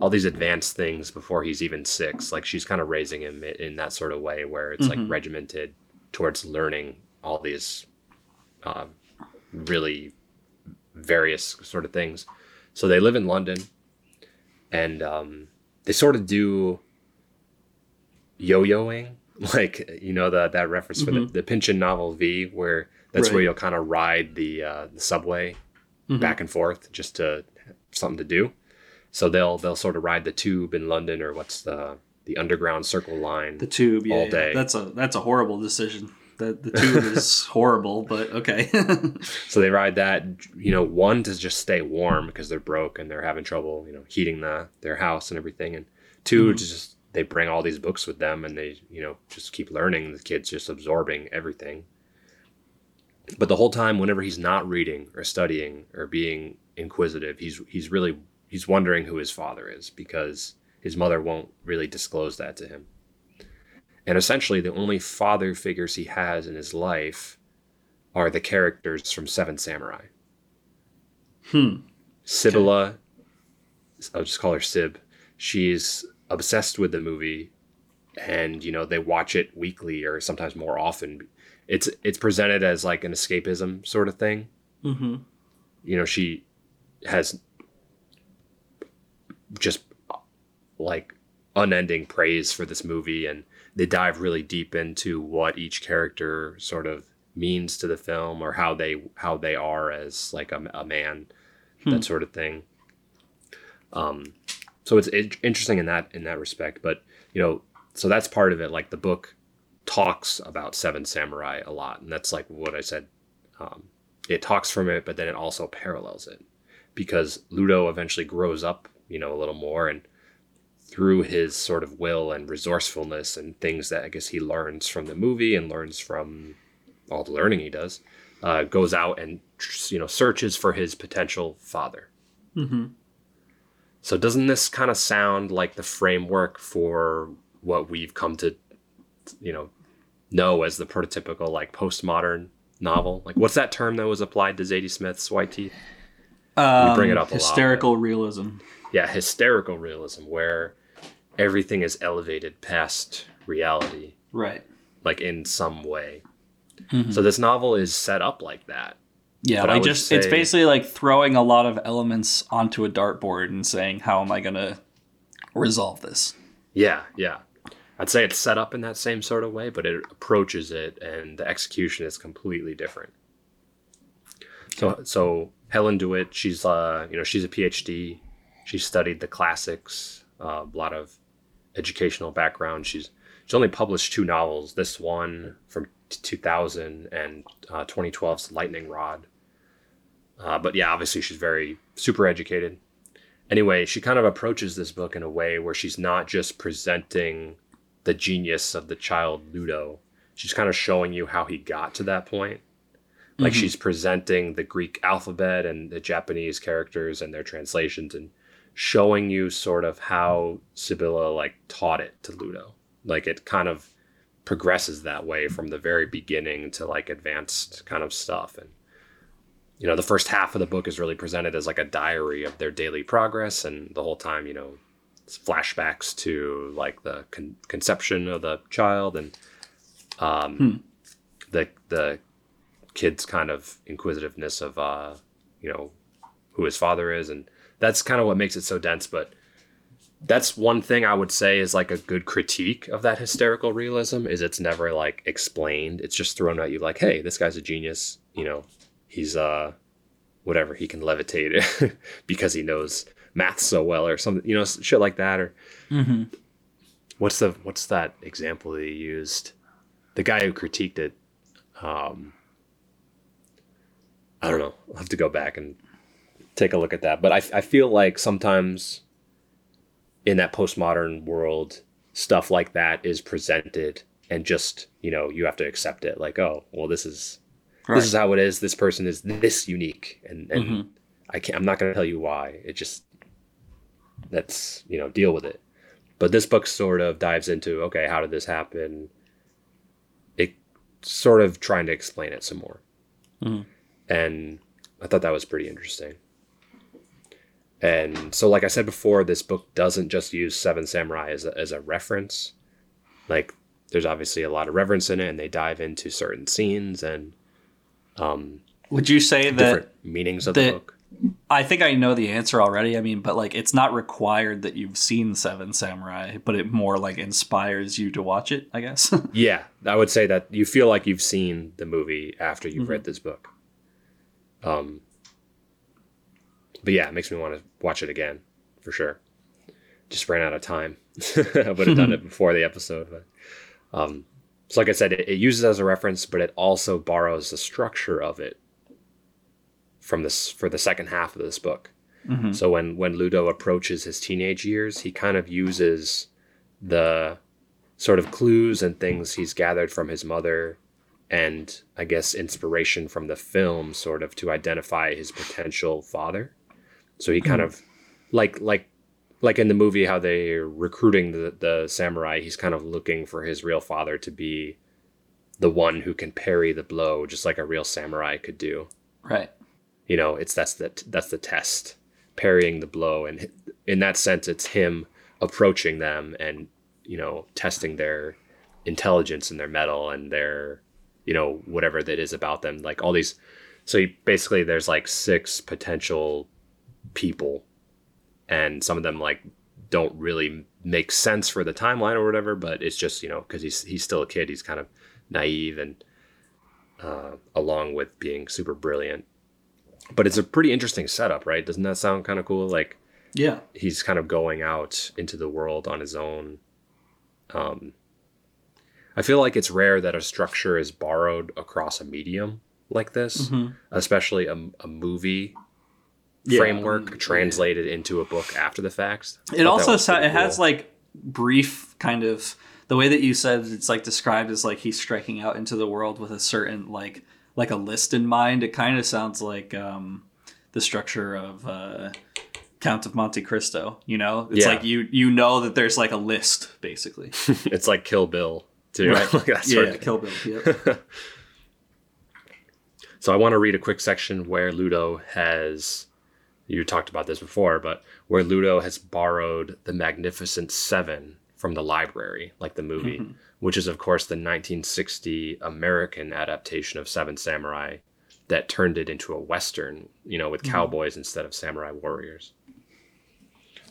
all these advanced things before he's even 6. Like, she's kind of raising him in that sort of way where it's like regimented towards learning all these really various sort of things. So they live in London, and they sort of do yo-yoing, like, that reference for the Pynchon novel V, where that's right, where you'll kind of ride the subway back and forth just to have something to do. So they'll sort of ride the tube in London, or what's the underground circle line? The tube, all day. That's a horrible decision. The tube is horrible, but okay. So they ride that, one to just stay warm because they're broke and they're having trouble, heating their house and everything. And two, to just, they bring all these books with them and they, just keep learning. The kid's just absorbing everything. But the whole time, whenever he's not reading or studying or being inquisitive, he's wondering who his father is, because his mother won't really disclose that to him. And essentially, the only father figures he has in his life are the characters from Seven Samurai. Sibylla, okay, I'll just call her Sib. She's obsessed with the movie, and, they watch it weekly or sometimes more often. It's presented as like an escapism sort of thing. She has just, like, unending praise for this movie, and they dive really deep into what each character sort of means to the film, or how they are as, like, a man, that sort of thing. So it's interesting in that respect. But, so that's part of it. Like, the book talks about Seven Samurai a lot, and that's, like, what I said. It talks from it, but then it also parallels it, because Ludo eventually grows up, a little more, and through his sort of will and resourcefulness and things that I guess he learns from the movie and learns from all the learning he does, goes out and, searches for his potential father. So doesn't this kind of sound like the framework for what we've come to, know as the prototypical, like, postmodern novel? Like, what's that term that was applied to Zadie Smith's White Teeth? You bring it up a lot. Hysterical realism. Yeah, hysterical realism, where everything is elevated past reality Right. Like in some way. Mm-hmm. So this novel is set up like that. Yeah, but like just it's basically like throwing a lot of elements onto a dartboard and saying, how am I going to resolve this? Yeah, yeah. I'd say it's set up in that same sort of way, but it approaches it and the execution is completely different. Okay. So Helen DeWitt, she's a PhD. She studied the classics, a lot of educational background. She's only published two novels, this one from 2000 and 2012's Lightning Rod. But yeah, obviously she's very super educated. Anyway, she kind of approaches this book in a way where she's not just presenting the genius of the child Ludo. She's kind of showing you how he got to that point. Like mm-hmm. She's presenting the Greek alphabet and the Japanese characters and their translations and showing you sort of how Sibylla like taught it to Ludo. Like it kind of progresses that way from the very beginning to like advanced kind of stuff. And, you know, the first half of the book is really presented as like a diary of their daily progress. And the whole time, you know, it's flashbacks to like the conception of the child and the kid's kind of inquisitiveness of, you know, who his father is. And that's kind of what makes it so dense. But that's one thing I would say is like a good critique of that hysterical realism is it's never like explained. It's just thrown at you like, hey, this guy's a genius. You know, he's whatever, he can levitate because he knows math so well or something, you know, shit like that. Or mm-hmm. What's that example he used? The guy who critiqued it. I don't know. I'll have to go back and take a look at that. But I feel like sometimes in that postmodern world, stuff like that is presented and just, you know, you have to accept it. Like, oh, well, this is how it is. This person is this unique. And mm-hmm. I'm not going to tell you why. It just, that's, you know, deal with it. But this book sort of dives into, okay, how did this happen? It sort of trying to explain it some more. Mm-hmm. And I thought that was pretty interesting. And so, like I said before, this book doesn't just use Seven Samurai as a reference. Like, there's obviously a lot of reverence in it, and they dive into certain scenes and would you say that meanings of the book? I think I know the answer already. I mean, but like, it's not required that you've seen Seven Samurai, but it more like inspires you to watch it, I guess. Yeah, I would say that you feel like you've seen the movie after you've mm-hmm. read this book. But yeah, it makes me want to watch it again for sure. Just ran out of time. I would have done it before the episode, but, so like I said, it uses it as a reference, but it also borrows the structure of it from this, for the second half of this book. Mm-hmm. So when Ludo approaches his teenage years, he kind of uses the sort of clues and things he's gathered from his mother and I guess inspiration from the film sort of to identify his potential father. So he kind of like in the movie, how they're recruiting the samurai, he's kind of looking for his real father to be the one who can parry the blow, just like a real samurai could do. Right. You know, that's the test, parrying the blow. And in that sense, it's him approaching them and, you know, testing their intelligence and their mettle and their, you know, whatever that is about them, like all these. So basically there's like six potential people and some of them like don't really make sense for the timeline or whatever, but it's just, you know, because he's still a kid. He's kind of naive and along with being super brilliant, but it's a pretty interesting setup, right? Doesn't that sound kind of cool? Like, yeah, he's kind of going out into the world on his own. I feel like it's rare that a structure is borrowed across a medium like this, mm-hmm. especially a movie framework translated into a book after the fact. It also it has like brief kind of the way that you said it's like described as like he's striking out into the world with a certain like a list in mind. It kind of sounds like the structure of Count of Monte Cristo. You know, it's like you know that there's like a list basically. It's like Kill Bill. Too. Right. Like that sort of Kill Bill. Yep. So I want to read a quick section where Ludo has, you talked about this before, but where Ludo has borrowed the Magnificent Seven from the library, like the movie, mm-hmm. which is, of course, the 1960 American adaptation of Seven Samurai that turned it into a Western, you know, with mm-hmm. cowboys instead of samurai warriors.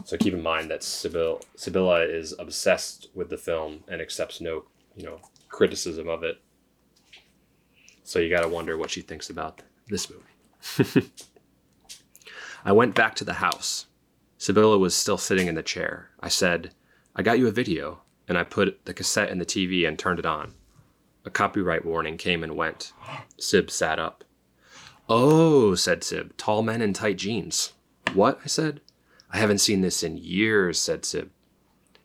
So keep in mind that Sibylla is obsessed with the film and accepts no, you know, criticism of it. So you got to wonder what she thinks about this movie. I went back to the house. Sibylla was still sitting in the chair. I said, I got you a video, and I put the cassette in the TV and turned it on. A copyright warning came and went. Sib sat up. Oh, said Sib, tall men in tight jeans. What? I said. I haven't seen this in years, said Sib.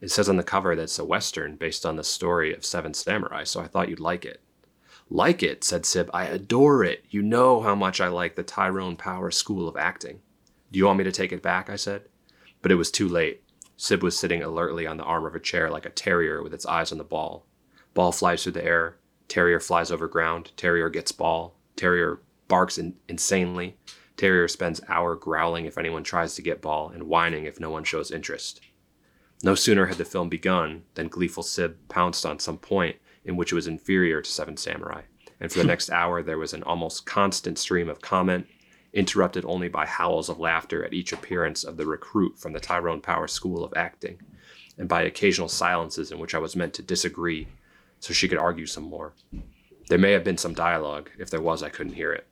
It says on the cover that's a Western based on the story of Seven Samurai, so I thought you'd like it. Like it, said Sib. I adore it. You know how much I like the Tyrone Power School of Acting. Do you want me to take it back, I said. But it was too late. Sib was sitting alertly on the arm of a chair like a terrier with its eyes on the ball. Ball flies through the air. Terrier flies over ground. Terrier gets ball. Terrier barks insanely. Terrier spends hour growling if anyone tries to get ball and whining if no one shows interest. No sooner had the film begun than gleeful Sib pounced on some point in which it was inferior to Seven Samurai, and for the next hour there was an almost constant stream of comment, interrupted only by howls of laughter at each appearance of the recruit from the Tyrone Power School of Acting, and by occasional silences in which I was meant to disagree so she could argue some more. There may have been some dialogue. If there was, I couldn't hear it.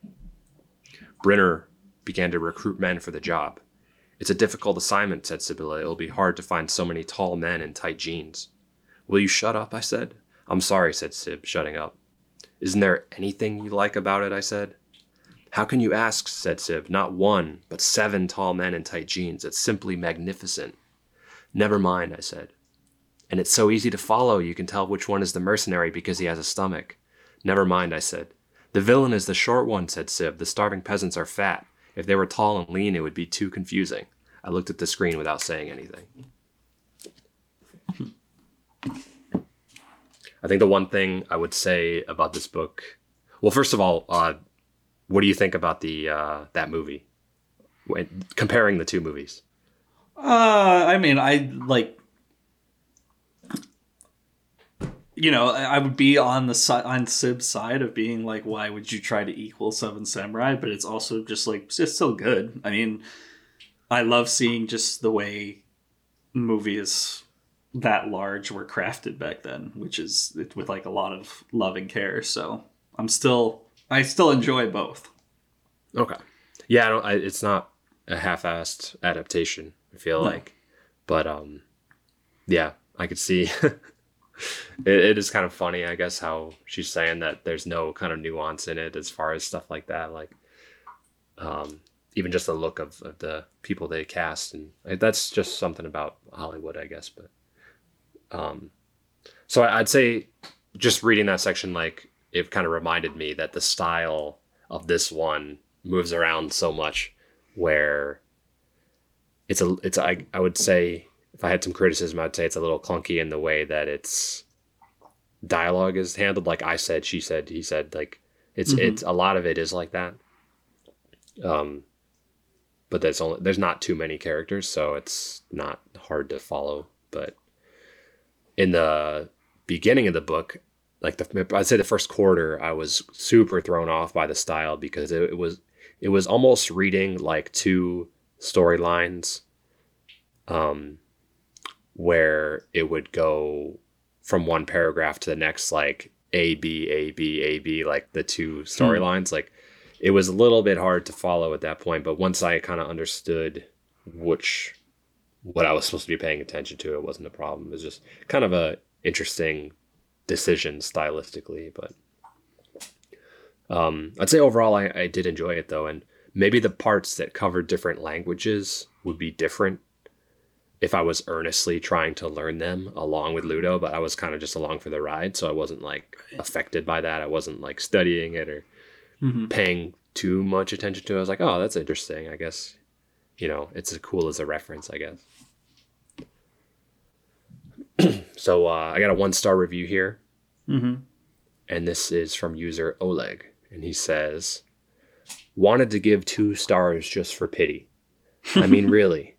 Brinner began to recruit men for the job. It's a difficult assignment, said Sibylla. It'll be hard to find so many tall men in tight jeans. Will you shut up, I said. I'm sorry, said Sib, shutting up. Isn't there anything you like about it, I said. How can you ask, said Sib, not one, but 7 tall men in tight jeans. It's simply magnificent. Never mind, I said. And it's so easy to follow, you can tell which one is the mercenary because he has a stomach. Never mind, I said. The villain is the short one, said Sib. The starving peasants are fat. If they were tall and lean, it would be too confusing. I looked at the screen without saying anything. I think the one thing I would say about this book... Well, first of all, what do you think about that movie? Comparing the two movies. I mean, I like... You know, I would be on on Sib's side of being like, why would you try to equal Seven Samurai? But it's also just like, it's still good. I mean, I love seeing just the way movies that large were crafted back then, which is with like a lot of love and care. So I still enjoy both. Okay. Yeah, it's not a half-assed adaptation, I feel like. But yeah, I could see... It is kind of funny, I guess, how she's saying that there's no kind of nuance in it as far as stuff like that, like even just the look of the people they cast, and that's just something about Hollywood, I guess. But so I'd say just reading that section, like, it kind of reminded me that the style of this one moves around so much, where I would say, if I had some criticism, I'd say it's a little clunky in the way that its dialogue is handled. Like I said, she said, he said, like it's a lot of it is like that. But there's not too many characters, so it's not hard to follow. But in the beginning of the book, like I'd say the first quarter, I was super thrown off by the style because it was almost reading like two storylines. Where it would go from one paragraph to the next, like A, B, A, B, A, B, like the two storylines. Like it was a little bit hard to follow at that point, but once I kind of understood what I was supposed to be paying attention to, it wasn't a problem. It was just kind of a interesting decision stylistically, but I'd say overall I did enjoy it though, and maybe the parts that cover different languages would be different if I was earnestly trying to learn them along with Ludo, but I was kind of just along for the ride. So I wasn't like affected by that. I wasn't like studying it or paying too much attention to it. I was like, oh, that's interesting. I guess, you know, it's as cool as a reference, I guess. So I got a 1-star review here. Mm-hmm. And this is from user Oleg. And he says, wanted to give 2 stars just for pity. I mean, really.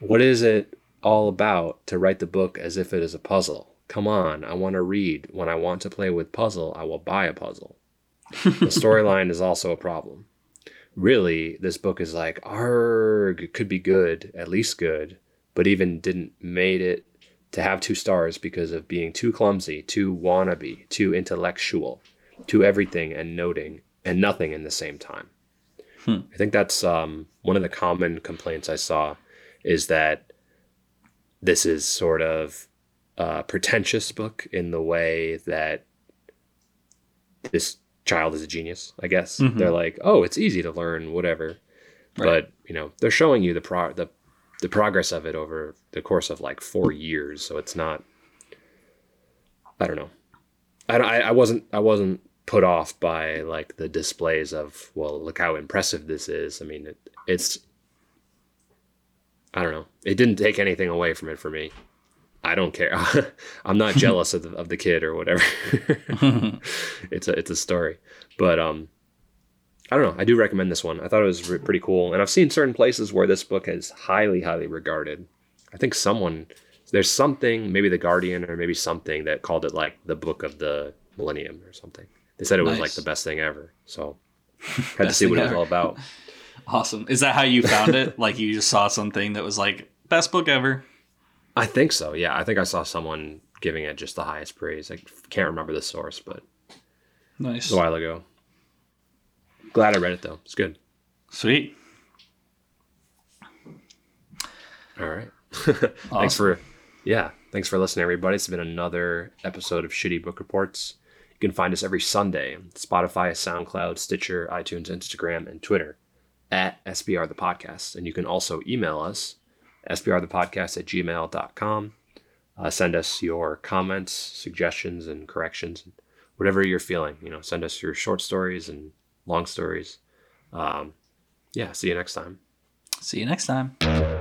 What is it all about to write the book as if it is a puzzle. Come on, I want to read. When I want to play with puzzle, I will buy a puzzle. The storyline is also a problem. Really, this book is like, arg, it could be good, at least good, but even didn't made it to have 2 stars because of being too clumsy, too wannabe, too intellectual, too everything and noting and nothing in the same time. I think that's one of the common complaints I saw is that this is sort of a pretentious book in the way that this child is a genius, I guess. Mm-hmm. They're like, oh, it's easy to learn, whatever. Right. But, you know, they're showing you the progress of it over the course of like 4 years. So it's not, I don't know. I wasn't put off by like the displays of, well, look how impressive this is. I mean, it's, I don't know. It didn't take anything away from it for me. I don't care. I'm not jealous of the kid or whatever. It's a story, but I don't know. I do recommend this one. I thought it was pretty cool, and I've seen certain places where this book is highly, highly regarded. I think there's something, maybe The Guardian or maybe something, that called it like the book of the millennium or something. They said it was like the best thing ever. So had to see what it was all about. Awesome. Is that how you found it? Like you just saw something that was like best book ever? I think so. Yeah. I think I saw someone giving it just the highest praise. I can't remember the source, but nice. It was a while ago. Glad I read it though. It's good. Sweet. All right. Awesome. Thanks for listening, everybody. It's been another episode of Shitty Book Reports. You can find us every Sunday on Spotify, SoundCloud, Stitcher, iTunes, Instagram, and Twitter at SBR The Podcast. And you can also email us, sbrthepodcast@gmail.com. Send us your comments, suggestions, and corrections, whatever you're feeling. You know, send us your short stories and long stories. See you next time.